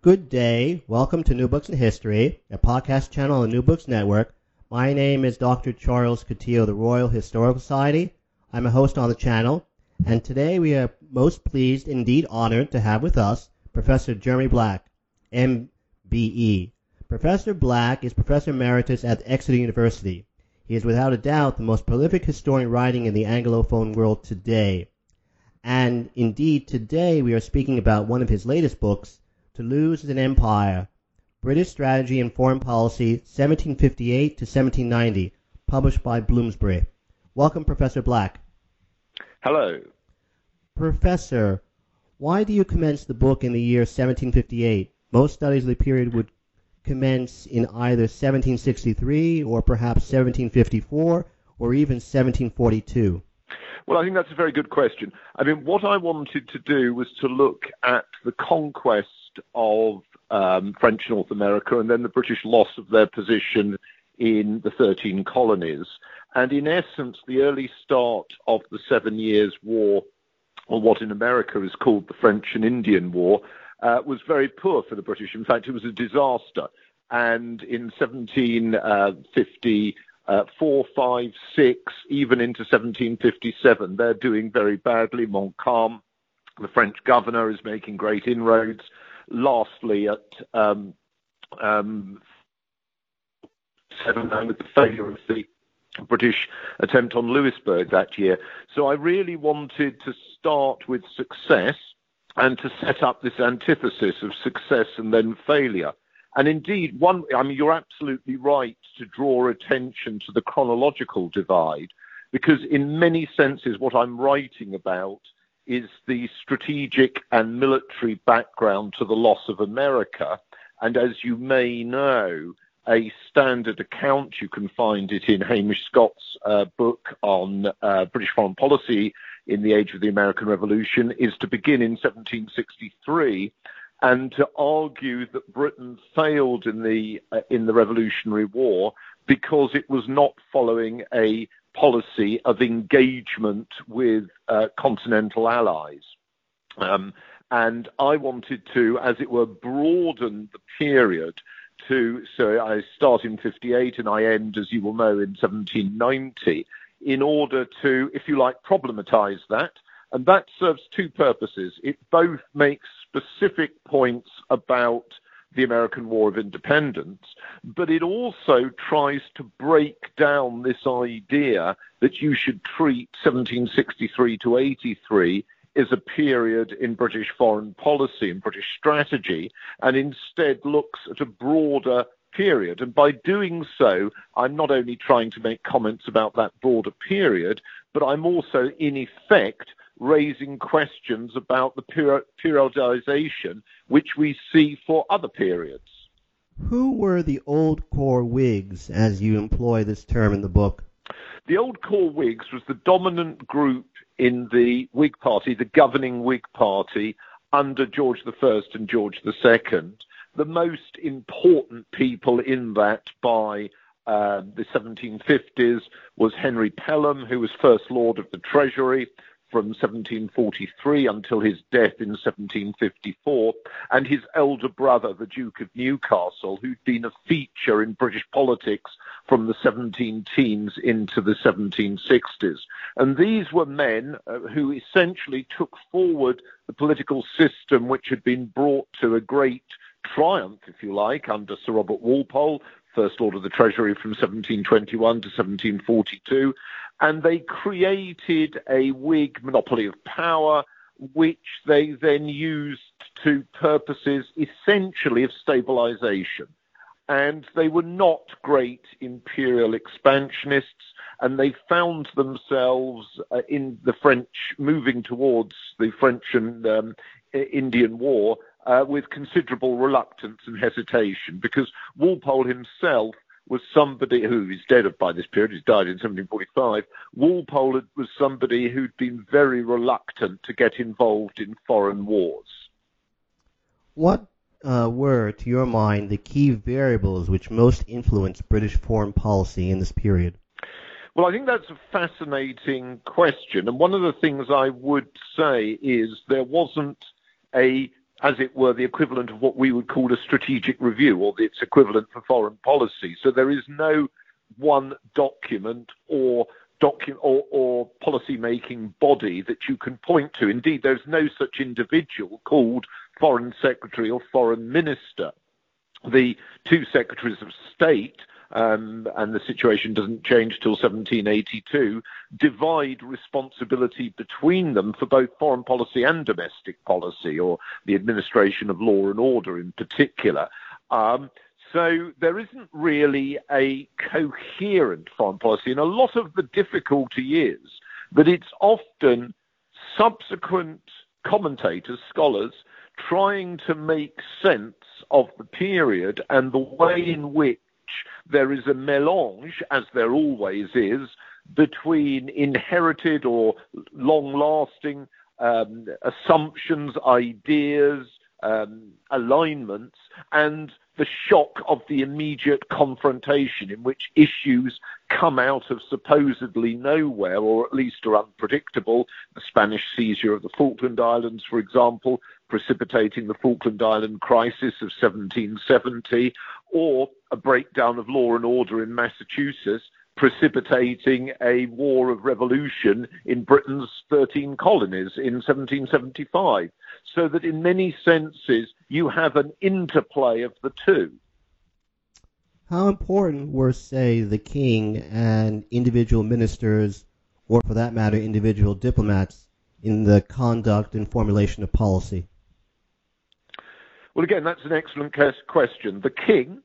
Good day. Welcome to New Books in History, a podcast channel on New Books Network. My name is Dr. Charles Coutille of the Royal Historical Society. I'm a host on the channel, and today we are most pleased, indeed honored, to have with us Professor Jeremy Black, MBE. Professor Black is Professor Emeritus at Exeter University. He is without a doubt the most prolific historian writing in the Anglophone world today. And indeed, today we are speaking about one of his latest books, To Lose an Empire, British Strategy and Foreign Policy, 1758 to 1790, published by Bloomsbury. Welcome, Professor Black. Hello. Professor, why do you commence the book in the year 1758? Most studies of the period would commence in either 1763 or perhaps 1754 or even 1742. Well, I think that's a very good question. I mean, what I wanted to do was to look at the conquest of French North America and then the British loss of their position in the 13 colonies. And in essence, the early start of the 7 Years' War, or what in America is called the French and Indian War, was very poor for the British. In fact, it was a disaster. And in 1754, 5, 6, even into 1757, they're doing very badly. Montcalm, the French governor, is making great inroads. Lastly, at 7 with the failure of the British attempt on Louisbourg that year. So I really wanted to start with success and to set up this antithesis of success and then failure. And indeed, you're absolutely right to draw attention to the chronological divide, because in many senses what I'm writing about is the strategic and military background to the loss of America. And as you may know, a standard account, you can find it in Hamish Scott's book on British foreign policy in the age of the American Revolution, is to begin in 1763 and to argue that Britain failed in the Revolutionary War because it was not following a policy of engagement with continental allies. And I wanted to, as it were, broaden the period to, so I start in 58 and I end, as you will know, in 1790, in order to, if you like, problematize that. And that serves two purposes. It both makes specific points about the American War of Independence, but it also tries to break down this idea that you should treat 1763 to 83 as a period in British foreign policy and British strategy, and instead looks at a broader period. And by doing so, I'm not only trying to make comments about that broader period, but I'm also, in effect, raising questions about the periodization which we see for other periods. Who were the old core Whigs, as you employ this term in the book? The old core Whigs was the dominant group in the Whig Party, the governing Whig Party, under George the First and George the Second. The most important people in that by the 1750s was Henry Pelham, who was First Lord of the Treasury from 1743 until his death in 1754, and his elder brother, the Duke of Newcastle, who'd been a feature in British politics from the 1710s into the 1760s. And these were men who essentially took forward the political system which had been brought to a great triumph, if you like, under Sir Robert Walpole, First Lord of the Treasury from 1721 to 1742, and they created a Whig monopoly of power, which they then used to purposes essentially of stabilisation. And they were not great imperial expansionists, and they found themselves in the French moving towards the French and Indian War with considerable reluctance and hesitation, because Walpole himself was somebody who is dead by this period. He's died in 1745. Walpole was somebody who'd been very reluctant to get involved in foreign wars. What were, to your mind, the key variables which most influenced British foreign policy in this period? Well, I think that's a fascinating question. And one of the things I would say is there wasn't a, as it were, the equivalent of what we would call a strategic review, or its equivalent for foreign policy. So there is no one document or policy-making body that you can point to. Indeed, there's no such individual called Foreign Secretary or Foreign Minister. The two Secretaries of State, and the situation doesn't change till 1782, divide responsibility between them for both foreign policy and domestic policy, or the administration of law and order in particular. So there isn't really a coherent foreign policy. And a lot of the difficulty is that it's often subsequent commentators, scholars, trying to make sense of the period and the way in which there is a melange, as there always is, between inherited or long-lasting assumptions, ideas, alignments, and the shock of the immediate confrontation in which issues come out of supposedly nowhere, or at least are unpredictable. The Spanish seizure of the Falkland Islands, for example, precipitating the Falkland Island crisis of 1770, or a breakdown of law and order in Massachusetts, precipitating a war of revolution in Britain's 13 colonies in 1775. So that in many senses, you have an interplay of the two. How important were, say, the king and individual ministers, or for that matter, individual diplomats, in the conduct and formulation of policy? Well, again, that's an excellent question. The king,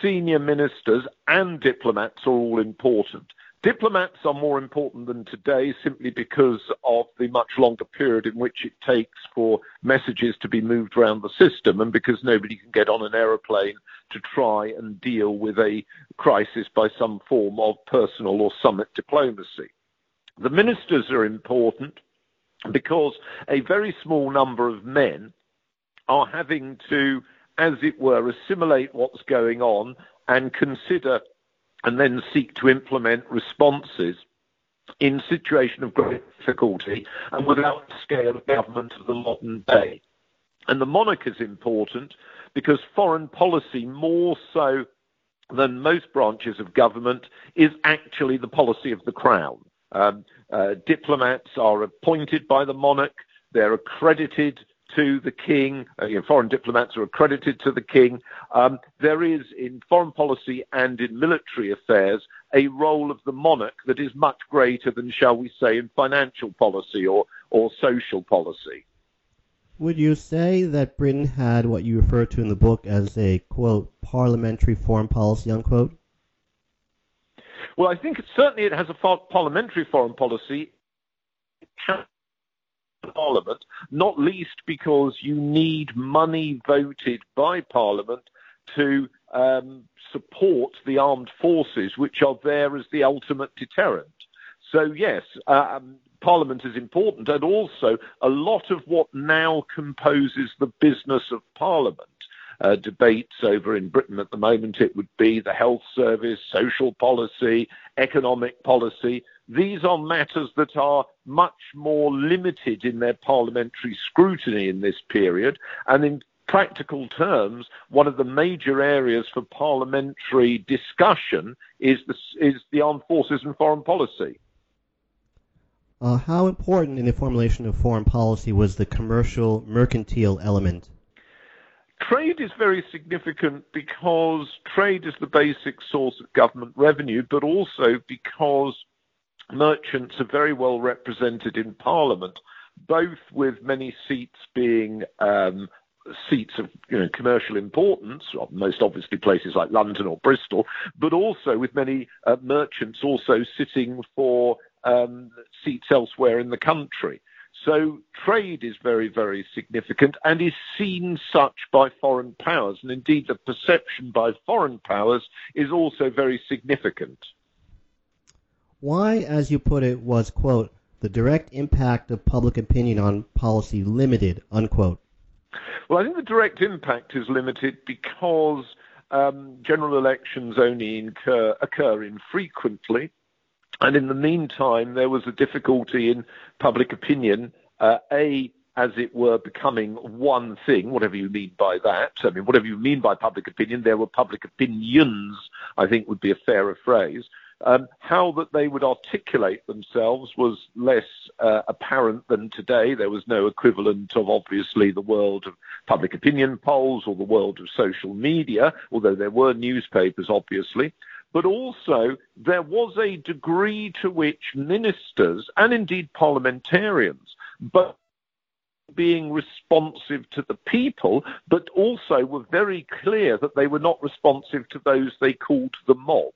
senior ministers, and diplomats are all important. Diplomats are more important than today simply because of the much longer period in which it takes for messages to be moved around the system, and because nobody can get on an aeroplane to try and deal with a crisis by some form of personal or summit diplomacy. The ministers are important because a very small number of men are having to, as it were, assimilate what's going on and consider and then seek to implement responses in situation of great difficulty and without the scale of government of the modern day. And the monarch is important because foreign policy, more so than most branches of government, is actually the policy of the crown. Diplomats are appointed by the monarch, they're accredited to the king, foreign diplomats are accredited to the king. There is, in foreign policy and in military affairs, a role of the monarch that is much greater than, shall we say, in financial policy or social policy. Would you say that Britain had what you refer to in the book as a, quote, parliamentary foreign policy, unquote? Well, I think certainly it has a parliamentary foreign policy. It can Parliament, not least because you need money voted by Parliament to support the armed forces, which are there as the ultimate deterrent. So yes, Parliament is important, and also a lot of what now composes the business of Parliament. Debates over in Britain at the moment, it would be the health service, social policy, economic policy. These are matters that are much more limited in their parliamentary scrutiny in this period. And in practical terms, one of the major areas for parliamentary discussion is the armed forces and foreign policy. How important in the formulation of foreign policy was the commercial mercantile element? Trade is very significant because trade is the basic source of government revenue, but also because merchants are very well represented in Parliament, both with many seats being seats of commercial importance, most obviously places like London or Bristol, but also with many merchants also sitting for seats elsewhere in the country. So trade is very, very significant and is seen such by foreign powers. And indeed, the perception by foreign powers is also very significant. Why, as you put it, was, quote, the direct impact of public opinion on policy limited, unquote? Well, I think the direct impact is limited because general elections only occur infrequently. And in the meantime, there was a difficulty in public opinion, as it were, becoming one thing, whatever you mean by that. I mean, whatever you mean by public opinion, there were public opinions, I think would be a fairer phrase. How that they would articulate themselves was less apparent than today. There was no equivalent of, obviously, the world of public opinion polls or the world of social media, although there were newspapers, obviously. But also, there was a degree to which ministers, and indeed parliamentarians, but being responsive to the people, but also were very clear that they were not responsive to those they called the mob.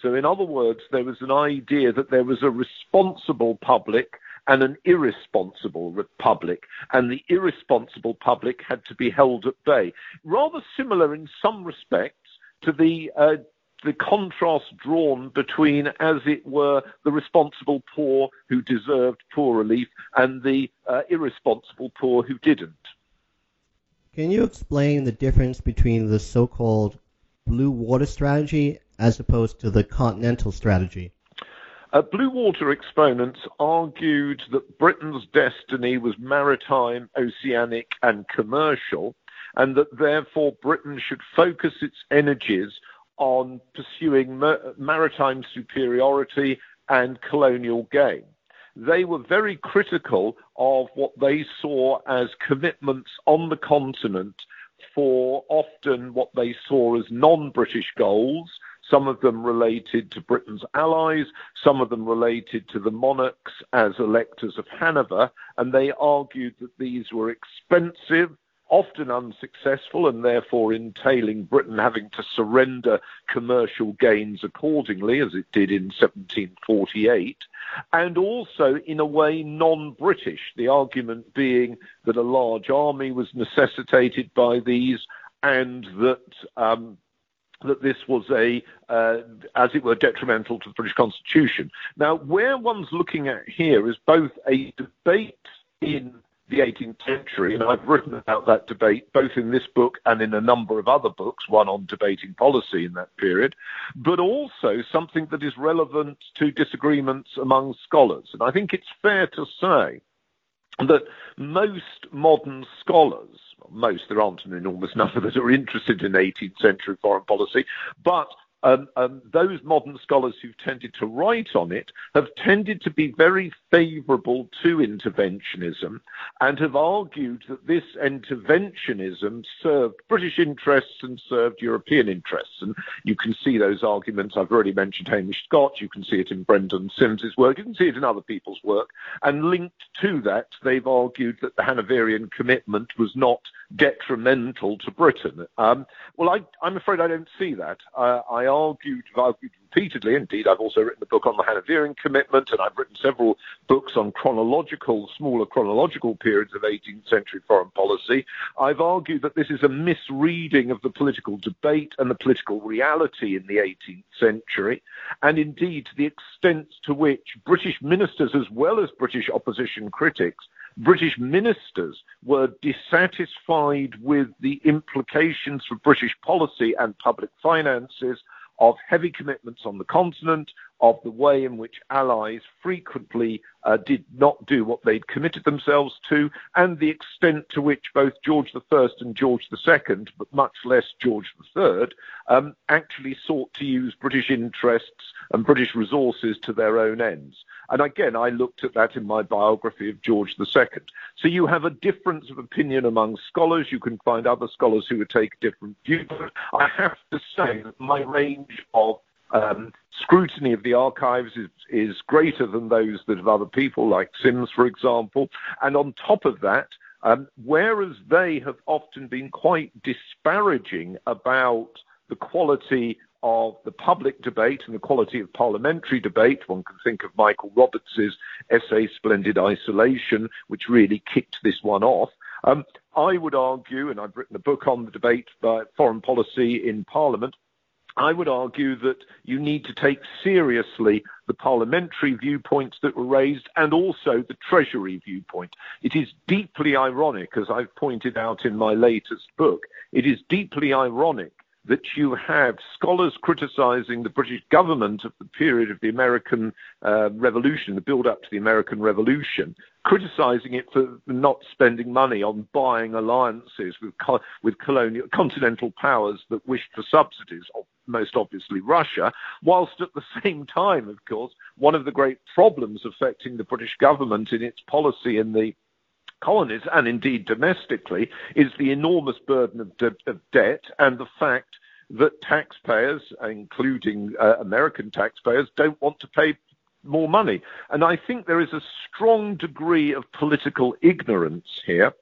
So in other words, there was an idea that there was a responsible public and an irresponsible public, and the irresponsible public had to be held at bay. Rather similar in some respects to the contrast drawn between, as it were, the responsible poor who deserved poor relief and the irresponsible poor who didn't. Can you explain the difference between the so-called blue water strategy as opposed to the continental strategy? Blue water exponents argued that Britain's destiny was maritime, oceanic, and commercial, and that therefore Britain should focus its energies on pursuing maritime superiority and colonial gain. They were very critical of what they saw as commitments on the continent for often what they saw as non-British goals, some of them related to Britain's allies, some of them related to the monarchs as electors of Hanover, and they argued that these were expensive, often unsuccessful, and therefore entailing Britain having to surrender commercial gains accordingly, as it did in 1748, and also, in a way, non-British, the argument being that a large army was necessitated by these, and that this was a, as it were, detrimental to the British Constitution. Now, where one's looking at here is both a debate in the 18th century, and I've written about that debate both in this book and in a number of other books, one on debating policy in that period, but also something that is relevant to disagreements among scholars. And I think it's fair to say that most modern scholars, there aren't an enormous number that are interested in 18th century foreign policy, but those modern scholars who've tended to write on it have tended to be very favourable to interventionism and have argued that this interventionism served British interests and served European interests. And you can see those arguments. I've already mentioned Hamish Scott. You can see it in Brendan Simms' work. You can see it in other people's work. And linked to that, they've argued that the Hanoverian commitment was not detrimental to Britain. I'm afraid I don't see that. I've argued repeatedly, indeed, I've also written a book on the Hanoverian commitment, and I've written several books on smaller chronological periods of 18th century foreign policy. I've argued that this is a misreading of the political debate and the political reality in the 18th century, and indeed the extent to which British ministers as well as British opposition critics, British ministers were dissatisfied with the implications for British policy and public finances of heavy commitments on the continent, of the way in which allies frequently did not do what they'd committed themselves to, and the extent to which both George the First and George the Second, but much less George the Third, actually sought to use British interests and British resources to their own ends. And again, I looked at that in my biography of George II. So you have a difference of opinion among scholars. You can find other scholars who would take different views. I have to say that my range of scrutiny of the archives is greater than those that of other people, like Simms, for example. And on top of that, whereas they have often been quite disparaging about the quality of the public debate and the quality of parliamentary debate. One can think of Michael Roberts's essay Splendid Isolation, which really kicked this one off. I would argue, and I've written a book on the debate by foreign policy in Parliament, I would argue that you need to take seriously the parliamentary viewpoints that were raised and also the Treasury viewpoint. It is deeply ironic, as I've pointed out in my latest book, it is deeply ironic that you have scholars criticising the British government of the period of the American Revolution, the build-up to the American Revolution, criticising it for not spending money on buying alliances with colonial continental powers that wished for subsidies, most obviously Russia, whilst at the same time, of course, one of the great problems affecting the British government in its policy in the colonies, and indeed domestically, is the enormous burden of debt and the fact that taxpayers, including American taxpayers, don't want to pay more money. And I think there is a strong degree of political ignorance here.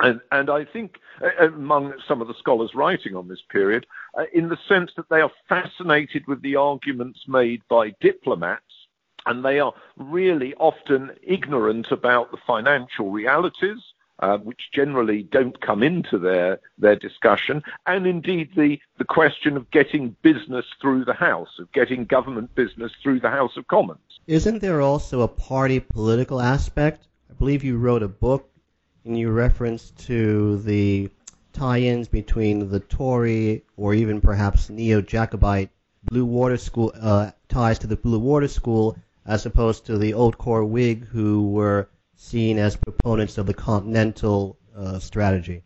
And I think among some of the scholars writing on this period, in the sense that they are fascinated with the arguments made by diplomats, and they are really often ignorant about the financial realities, which generally don't come into their discussion, and indeed the question of getting business through the House, of getting government business through the House of Commons. Isn't there also a party political aspect? I believe you wrote a book and you referenced to the tie-ins between the Tory or even perhaps neo-Jacobite Blue Water School ties to the Blue Water School, as opposed to the old core Whig who were seen as proponents of the continental strategy?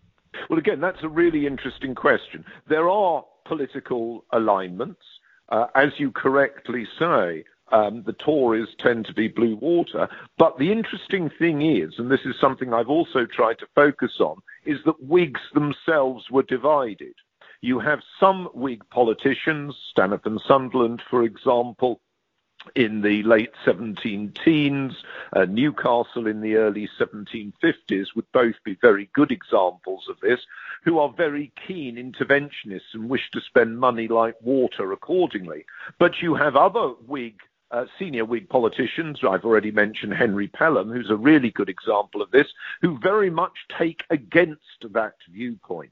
Well, again, that's a really interesting question. There are political alignments. As you correctly say, the Tories tend to be blue water. But the interesting thing is, and this is something I've also tried to focus on, is that Whigs themselves were divided. You have some Whig politicians, Stanhope and Sunderland, for example, in the late 1710s, Newcastle in the early 1750s would both be very good examples of this, who are very keen interventionists and wish to spend money like water accordingly. But you have other Whig senior Whig politicians, I've already mentioned Henry Pelham, who's a really good example of this, who very much take against that viewpoint.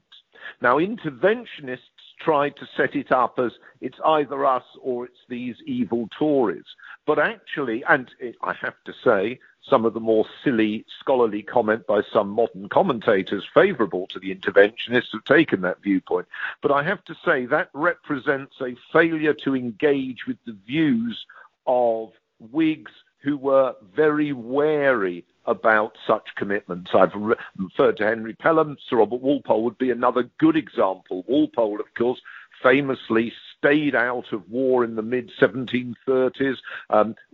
Now, interventionists tried to set it up as it's either us or it's these evil Tories. But actually, and I have to say, some of the more silly scholarly comment by some modern commentators favourable to the interventionists have taken that viewpoint. But I have to say that represents a failure to engage with the views of Whigs who were very wary about such commitments. I've referred to Henry Pelham. Sir Robert Walpole would be another good example. Walpole, of course, famously stayed out of war in the mid-1730s,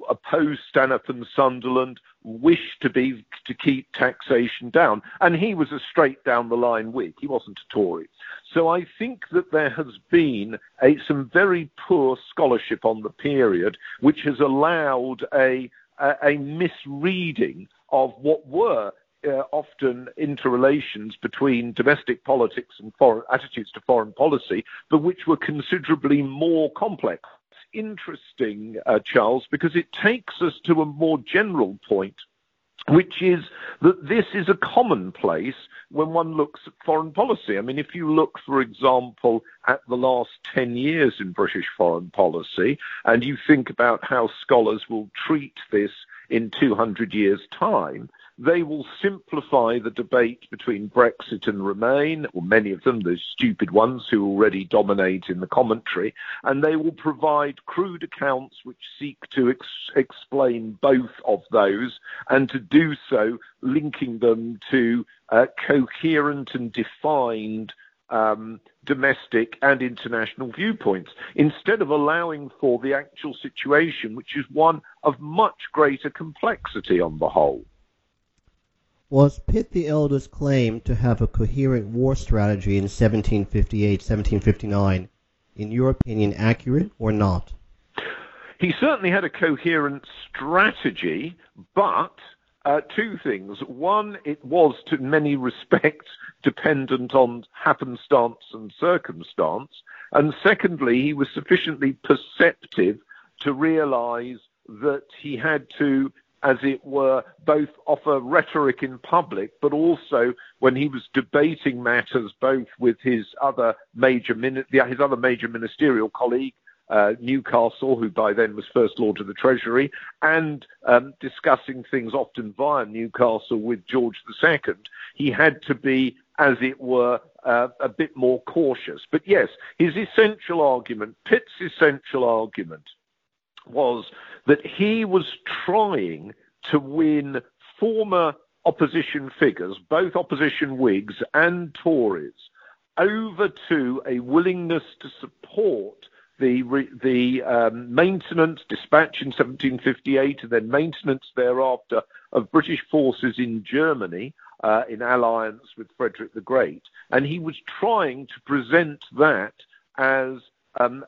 opposed Stanhope and Sunderland, wished to keep taxation down. And he was a straight-down-the-line Whig. He wasn't a Tory. So I think that there has been some very poor scholarship on the period, which has allowed a misreading of what were often interrelations between domestic politics and foreign attitudes to foreign policy, but which were considerably more complex. It's interesting, Charles, because it takes us to a more general point, which is that this is a commonplace when one looks at foreign policy. I mean, if you look, for example, at the last 10 years in British foreign policy, and you think about how scholars will treat this in 200 years' time, they will simplify the debate between Brexit and Remain, or many of them, the stupid ones who already dominate in the commentary, and they will provide crude accounts which seek to explain both of those, and to do so linking them to coherent and defined domestic and international viewpoints, instead of allowing for the actual situation, which is one of much greater complexity on the whole. Was Pitt the Elder's claim to have a coherent war strategy in 1758, 1759, in your opinion, accurate or not? He certainly had a coherent strategy, but two things. One, it was, to many respects, dependent on happenstance and circumstance. And secondly, he was sufficiently perceptive to realize that he had to, as it were, both offer rhetoric in public, but also when he was debating matters, both with his other major ministerial colleague, Newcastle, who by then was First Lord of the Treasury, and discussing things often via Newcastle with George the Second, he had to be, as it were, a bit more cautious. But yes, Pitt's essential argument, was that he was trying to win former opposition figures, both opposition Whigs and Tories, over to a willingness to support the maintenance, dispatch in 1758, and then maintenance thereafter of British forces in Germany in alliance with Frederick the Great. And he was trying to present that as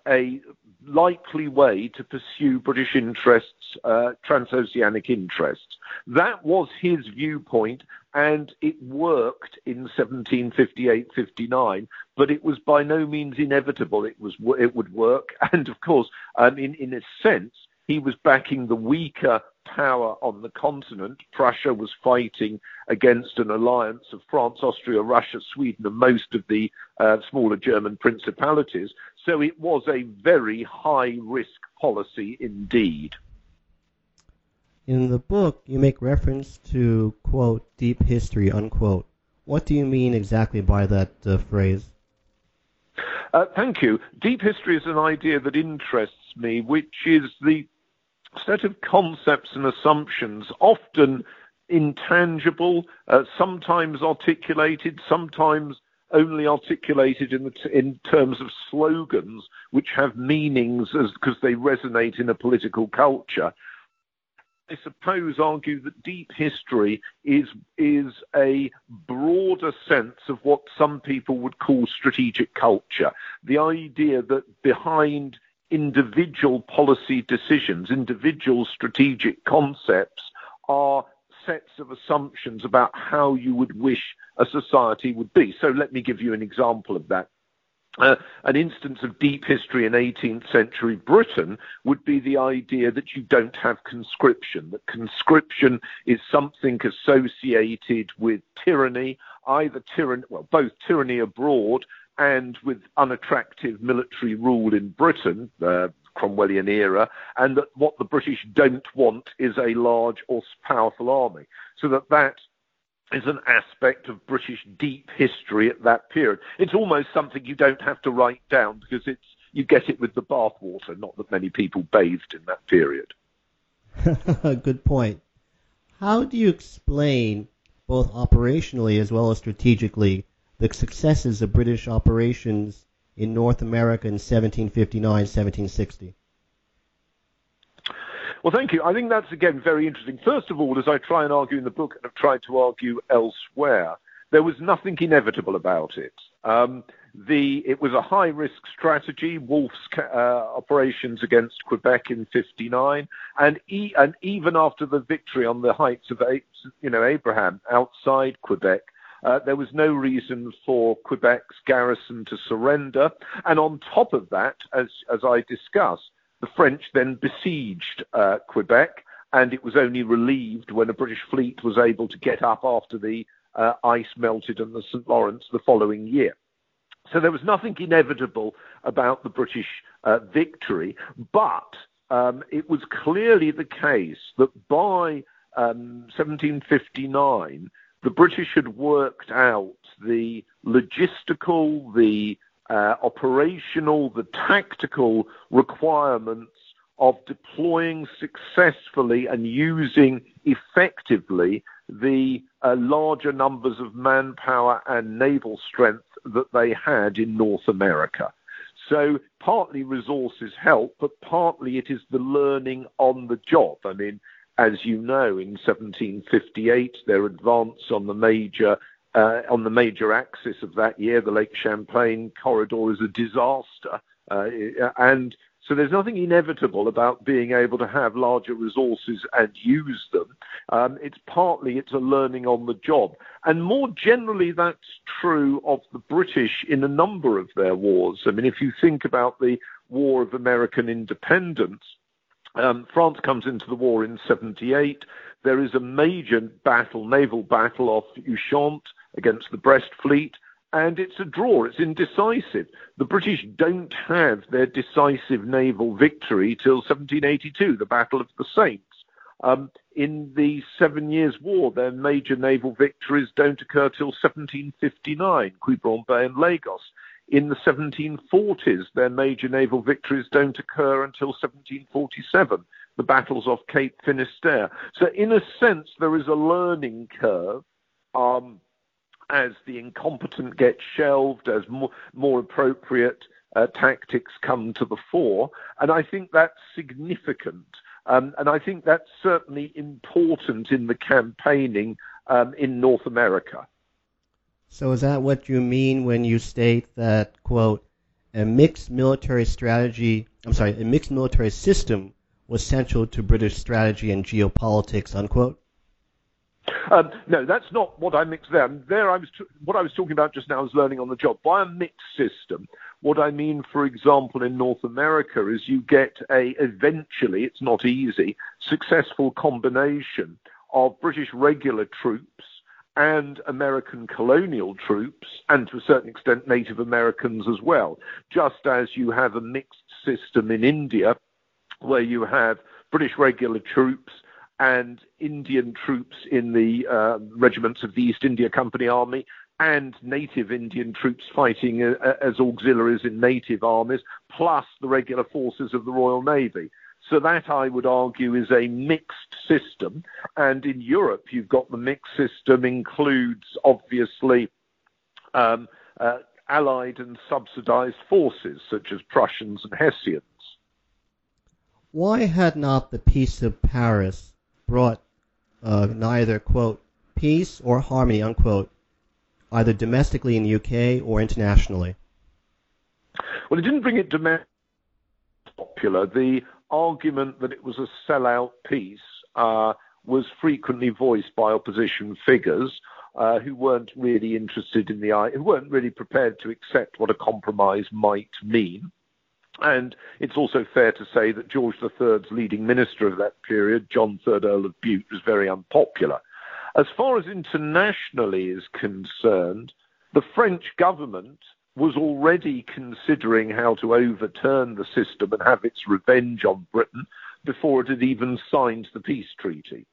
a likely way to pursue British interests, transoceanic interests. That was his viewpoint, and it worked in 1758-59, but it was by no means inevitable it would work. And of course, in a sense, he was backing the weaker power on the continent. Prussia was fighting against an alliance of France, Austria, Russia, Sweden, and most of the smaller German principalities. So it was a very high-risk policy indeed. In the book, you make reference to, quote, deep history, unquote. What do you mean exactly by that phrase? Thank you. Deep history is an idea that interests me, which is the set of concepts and assumptions, often intangible, sometimes articulated, sometimes only articulated in terms of slogans, which have meanings because they resonate in a political culture. I suppose argue that deep history is a broader sense of what some people would call strategic culture. The idea that behind individual policy decisions, individual strategic concepts, are sets of assumptions about how you would wish a society would be. So let me give you an example of that. An instance of deep history in 18th century Britain would be the idea that you don't have conscription, that conscription is something associated with tyranny, both tyranny abroad and with unattractive military rule in Britain, Cromwellian era, and that what the British don't want is a large or powerful army. So that is an aspect of British deep history at that period. It's almost something you don't have to write down because you get it with the bathwater, not that many people bathed in that period. Good point. How do you explain, both operationally as well as strategically, the successes of British operations in North America in 1759-1760? Well, thank you. I think that's, again, very interesting. First of all, as I try and argue in the book, and I've tried to argue elsewhere, there was nothing inevitable about it. It was a high-risk strategy, Wolfe's operations against Quebec in 59, and even after the victory on the heights of Abraham outside Quebec, there was no reason for Quebec's garrison to surrender. And on top of that, as I discussed, the French then besieged Quebec, and it was only relieved when a British fleet was able to get up after the ice melted on the St. Lawrence the following year. So there was nothing inevitable about the British victory, but it was clearly the case that by 1759, the British had worked out the logistical, the operational, the tactical requirements of deploying successfully and using effectively the larger numbers of manpower and naval strength that they had in North America. So partly resources help, but partly it is the learning on the job. I mean, as you know, in 1758, their advance on the major axis of that year, the Lake Champlain Corridor, is a disaster. And So there's nothing inevitable about being able to have larger resources and use them. It's a learning on the job. And more generally, that's true of the British in a number of their wars. I mean, if you think about the War of American Independence, France comes into the war in 78. There is a major battle, naval battle off Ushant against the Brest fleet. And it's a draw. It's indecisive. The British don't have their decisive naval victory till 1782, the Battle of the Saints. In the 7 Years' War, their major naval victories don't occur till 1759, Quiberon Bay and Lagos. In the 1740s, their major naval victories don't occur until 1747, the battles off Cape Finisterre. So in a sense, there is a learning curve. As the incompetent get shelved, as more appropriate tactics come to the fore. And I think that's significant. And I think that's certainly important in the campaigning in North America. So is that what you mean when you state that, quote, a mixed military system was central to British strategy and geopolitics, unquote? No, that's not what I mixed there. What I was talking about just now is learning on the job. By a mixed system, what I mean, for example, in North America is you get eventually, it's not easy, successful combination of British regular troops and American colonial troops, and to a certain extent Native Americans as well, just as you have a mixed system in India where you have British regular troops and Indian troops in the regiments of the East India Company Army and native Indian troops fighting as auxiliaries in native armies, plus the regular forces of the Royal Navy. So that, I would argue, is a mixed system. And in Europe, you've got the mixed system includes, obviously, allied and subsidized forces, such as Prussians and Hessians. Why had not the Peace of Paris brought neither, quote, peace or harmony, unquote, either domestically in the UK or internationally? Well, it didn't bring it domestically popular. The argument that it was a sellout peace was frequently voiced by opposition figures who weren't really prepared to accept what a compromise might mean. And it's also fair to say that George III's leading minister of that period, John, 3rd Earl of Bute, was very unpopular. As far as internationally is concerned, the French government was already considering how to overturn the system and have its revenge on Britain before it had even signed the peace treaty.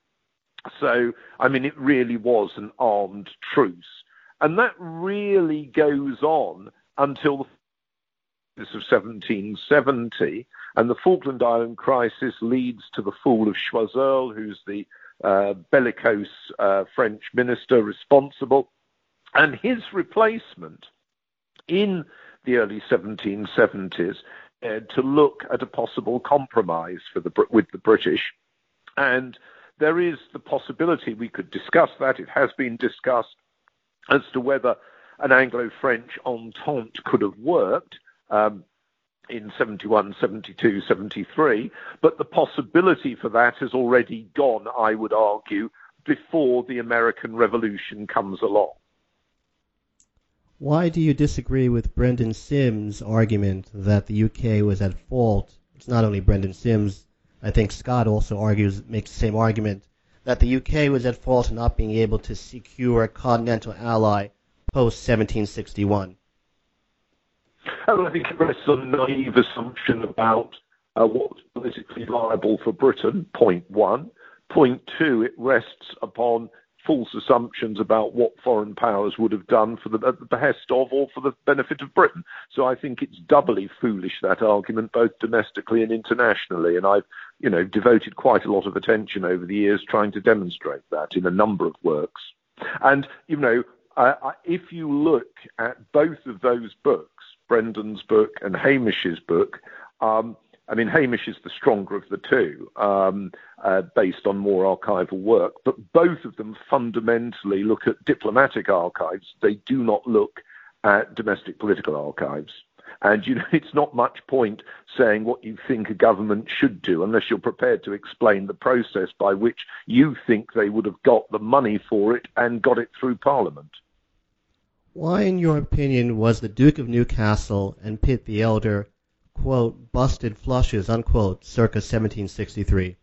So, I mean, it really was an armed truce. And that really goes on until the of 1770, and the Falkland Island crisis leads to the fall of Choiseul, who's the bellicose French minister responsible, and his replacement in the early 1770s to look at a possible compromise with the British. And there is the possibility, we could discuss that, it has been discussed, as to whether an Anglo-French entente could have worked, in 71, 72, 73, but the possibility for that has already gone, I would argue, before the American Revolution comes along. Why do you disagree with Brendan Simms' argument that the UK was at fault? It's not only Brendan Simms. I think Scott also makes the same argument, that the UK was at fault in not being able to secure a continental ally post-1761. I think it rests on a naive assumption about what was politically viable for Britain, point one. Point two, it rests upon false assumptions about what foreign powers would have done at the behest of or for the benefit of Britain. So I think it's doubly foolish, that argument, both domestically and internationally. And I've, devoted quite a lot of attention over the years trying to demonstrate that in a number of works. And, if you look at both of those books, Brendan's book and Hamish's book. Hamish is the stronger of the two, based on more archival work, but both of them fundamentally look at diplomatic archives. They do not look at domestic political archives. And, you know, it's not much point saying what you think a government should do unless you're prepared to explain the process by which you think they would have got the money for it and got it through Parliament. Why, in your opinion, was the Duke of Newcastle and Pitt the Elder, quote, busted flushes, unquote, circa 1763?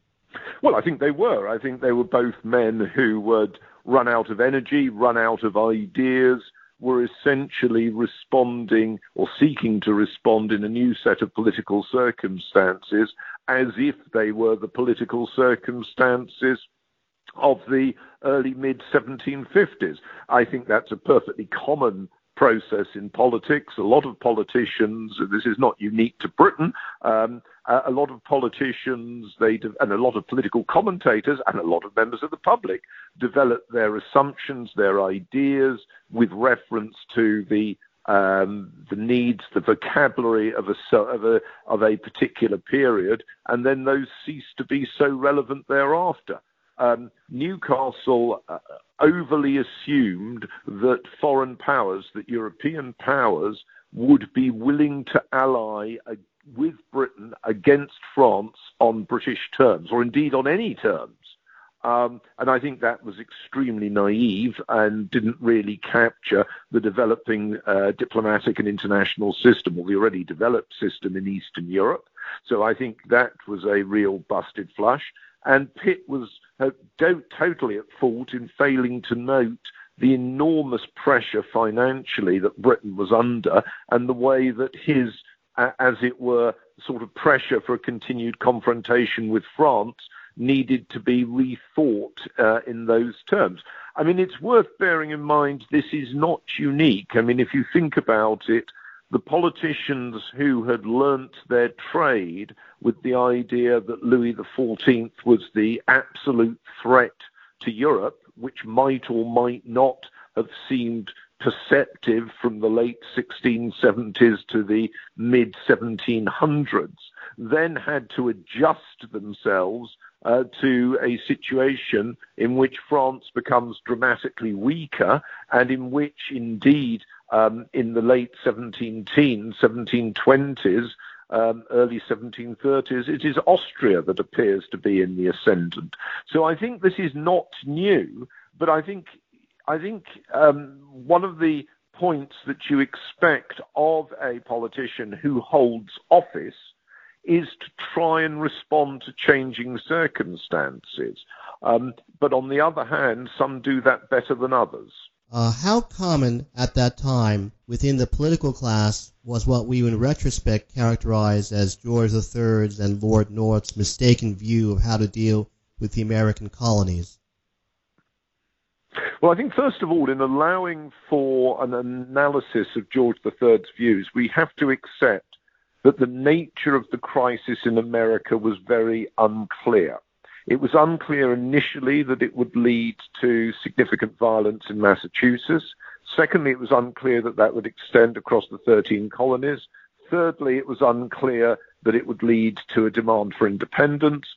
Well, I think they were. I think they were both men who would run out of energy, run out of ideas, were essentially responding or seeking to respond in a new set of political circumstances as if they were the political circumstances of the early mid-1750s. I think that's a perfectly common process in politics. A lot of politicians, this is not unique to Britain, a lot of politicians and a lot of political commentators and a lot of members of the public develop their assumptions, their ideas with reference to the needs, the vocabulary of a particular period, and then those cease to be so relevant thereafter. Newcastle overly assumed that foreign powers, that European powers, would be willing to ally with Britain against France on British terms, or indeed on any terms. And I think that was extremely naive and didn't really capture the developing diplomatic and international system, or the already developed system in Eastern Europe. So I think that was a real busted flush. And Pitt was totally at fault in failing to note the enormous pressure financially that Britain was under, and the way that his, as it were, sort of pressure for a continued confrontation with France needed to be rethought in those terms. I mean, it's worth bearing in mind this is not unique. I mean, if you think about it, the politicians who had learnt their trade with the idea that Louis XIV was the absolute threat to Europe, which might or might not have seemed perceptive from the late 1670s to the mid-1700s, then had to adjust themselves to a situation in which France becomes dramatically weaker, and in which, indeed, in the late 1720s, early 1730s, it is Austria that appears to be in the ascendant. So I think this is not new, but I think one of the points that you expect of a politician who holds office is to try and respond to changing circumstances. But on the other hand, some do that better than others. How common at that time within the political class was what we in retrospect characterize as George III's and Lord North's mistaken view of how to deal with the American colonies? Well, I think, first of all, in allowing for an analysis of George III's views, we have to accept that the nature of the crisis in America was very unclear. It was unclear initially that it would lead to significant violence in Massachusetts. Secondly, it was unclear that that would extend across the 13 colonies. Thirdly, it was unclear that it would lead to a demand for independence.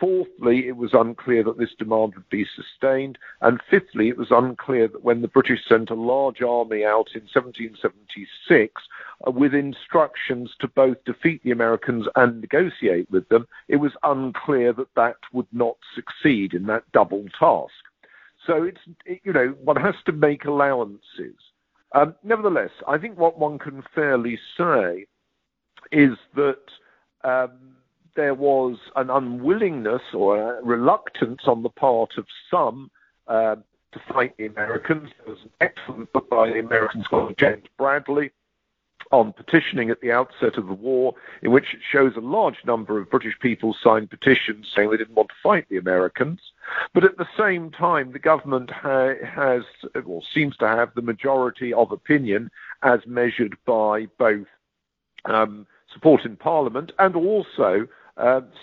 Fourthly, it was unclear that this demand would be sustained. And fifthly, it was unclear that when the British sent a large army out in 1776 with instructions to both defeat the Americans and negotiate with them, it was unclear that that would not succeed in that double task. So one has to make allowances. Nevertheless, I think what one can fairly say is that there was an unwillingness or a reluctance on the part of some to fight the Americans. There was an excellent book by the American scholar James Bradley on petitioning at the outset of the war, in which it shows a large number of British people signed petitions saying they didn't want to fight the Americans. But at the same time, the government seems to have the majority of opinion as measured by both support in Parliament and also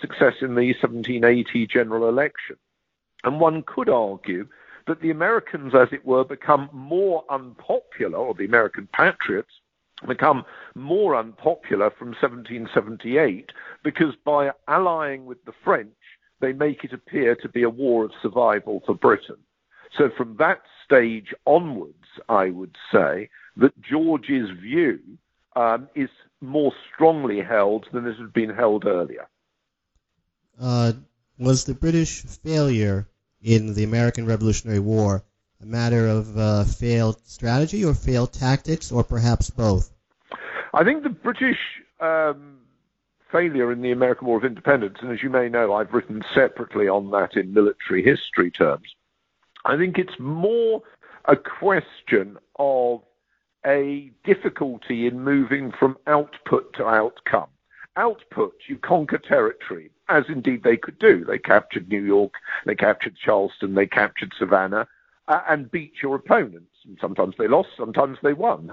success in the 1780 general election. And one could argue that the Americans, as it were, become more unpopular, or the American patriots become more unpopular from 1778, because by allying with the French, they make it appear to be a war of survival for Britain. So from that stage onwards, I would say that George's view is more strongly held than it had been held earlier. Was the British failure in the American Revolutionary War a matter of failed strategy or failed tactics, or perhaps both? I think the British failure in the American War of Independence, and as you may know, I've written separately on that in military history terms, I think it's more a question of a difficulty in moving from output to outcome. Output, you conquer territory, as indeed they could do. They captured New York, they captured Charleston, they captured Savannah, and beat your opponents. And sometimes they lost, sometimes they won.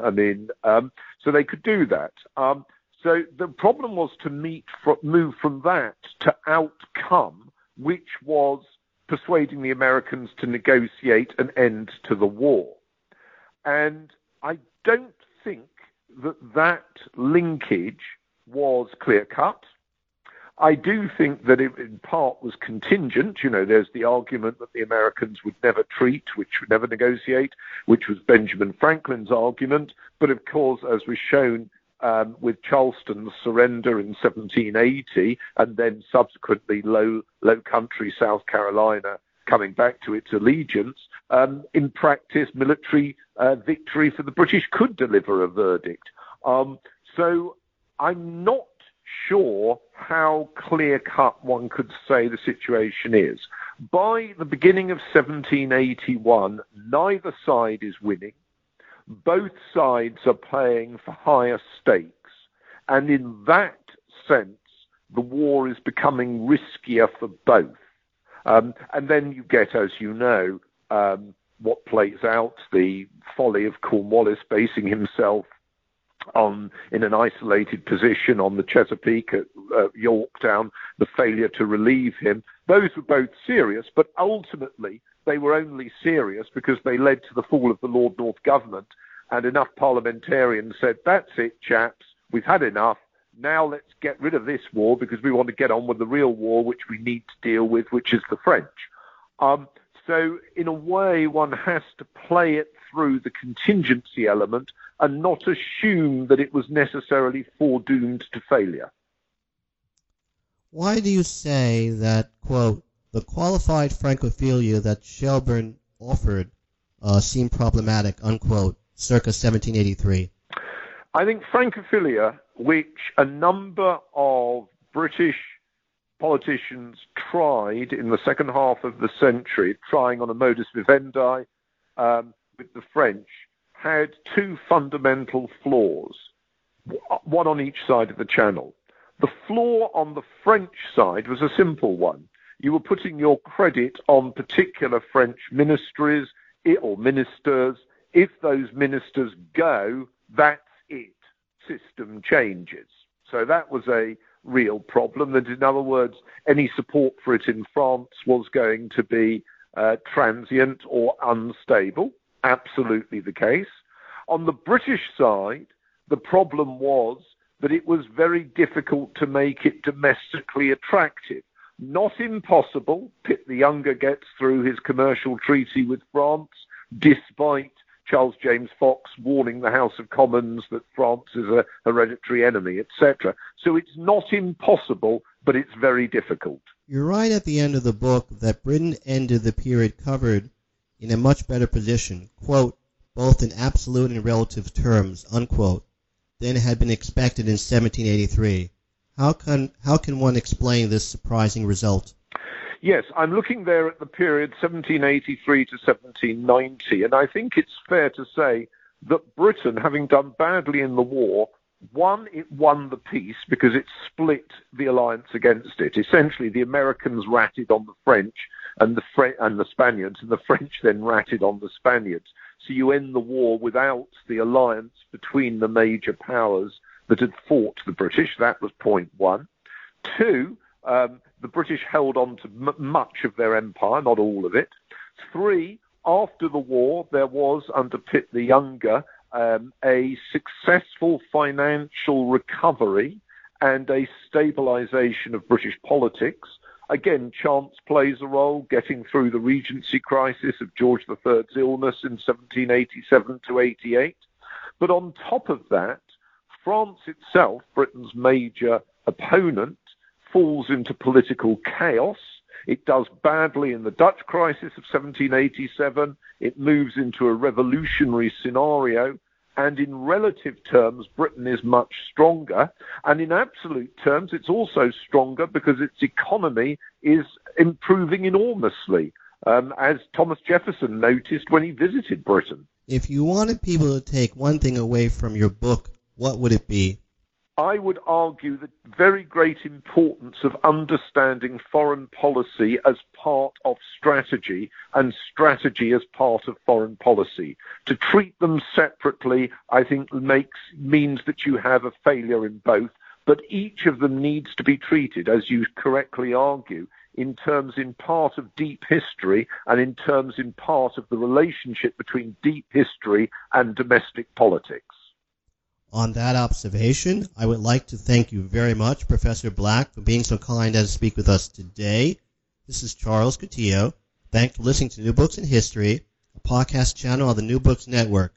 So they could do that. So the problem was to move from that to outcome, which was persuading the Americans to negotiate an end to the war. And I don't think that linkage was clear-cut. I do think that it, in part, was contingent. You know, there's the argument that the Americans would never treat, which would never negotiate, which was Benjamin Franklin's argument. But, of course, as was shown with Charleston's surrender in 1780 and then subsequently Low Country, South Carolina, coming back to its allegiance, in practice, military victory for the British could deliver a verdict. So I'm not sure how clear-cut one could say the situation is. By the beginning of 1781, neither side is winning. Both sides are playing for higher stakes. And in that sense, the war is becoming riskier for both. And then you get, as you know, what plays out, the folly of Cornwallis basing himself in an isolated position on the Chesapeake at Yorktown, the failure to relieve him. Those were both serious, but ultimately they were only serious because they led to the fall of the Lord North government, and enough parliamentarians said, that's it, chaps, we've had enough. Now let's get rid of this war because we want to get on with the real war, which we need to deal with, which is the French. So in a way, one has to play it through the contingency element and not assume that it was necessarily foredoomed to failure. Why do you say that, quote, the qualified Francophilia that Shelburne offered seemed problematic, unquote, circa 1783? I think Francophilia, which a number of British politicians tried in the second half of the century, trying on a modus vivendi with the French, had two fundamental flaws, one on each side of the Channel. The flaw on the French side was a simple one. You were putting your credit on particular French ministries or ministers. If those ministers go, that's it. System changes. So that was a real problem. That, in other words, any support for it in France was going to be transient or unstable. Absolutely the case. On the British side, the problem was that it was very difficult to make it domestically attractive. Not impossible. Pitt the Younger gets through his commercial treaty with France, despite Charles James Fox warning the House of Commons that France is a hereditary enemy, etc. So it's not impossible, but it's very difficult. You write at the end of the book that Britain ended the period covered in a much better position, quote, both in absolute and relative terms, unquote, than had been expected in 1783. How can one explain this surprising result? Yes, I'm looking there at the period 1783 to 1790, and I think it's fair to say that Britain, having done badly in the war, it won the peace because it split the alliance against it. Essentially, the Americans ratted on the French and the Spaniards, and the French then ratted on the Spaniards. So you end the war without the alliance between the major powers that had fought the British. That was point one. Two, the British held on to much of their empire, not all of it. Three, after the war, there was, under Pitt the Younger, a successful financial recovery and a stabilization of British politics. Again, chance plays a role, getting through the Regency crisis of George III's illness in 1787 to 88. But on top of that, France itself, Britain's major opponent, falls into political chaos. It does badly in the Dutch crisis of 1787. It moves into a revolutionary scenario. And in relative terms, Britain is much stronger. And in absolute terms, it's also stronger because its economy is improving enormously, as Thomas Jefferson noticed when he visited Britain. If you wanted people to take one thing away from your book, what would it be? I would argue the very great importance of understanding foreign policy as part of strategy and strategy as part of foreign policy. To treat them separately, I think, means that you have a failure in both, but each of them needs to be treated, as you correctly argue, in terms in part of deep history and in terms in part of the relationship between deep history and domestic politics. On that observation, I would like to thank you very much, Professor Black, for being so kind as to speak with us today. This is Charles Coutille. Thanks for listening to New Books in History, a podcast channel on the New Books Network.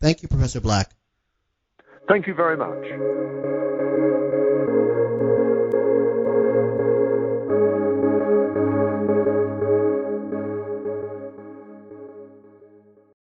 Thank you, Professor Black. Thank you very much.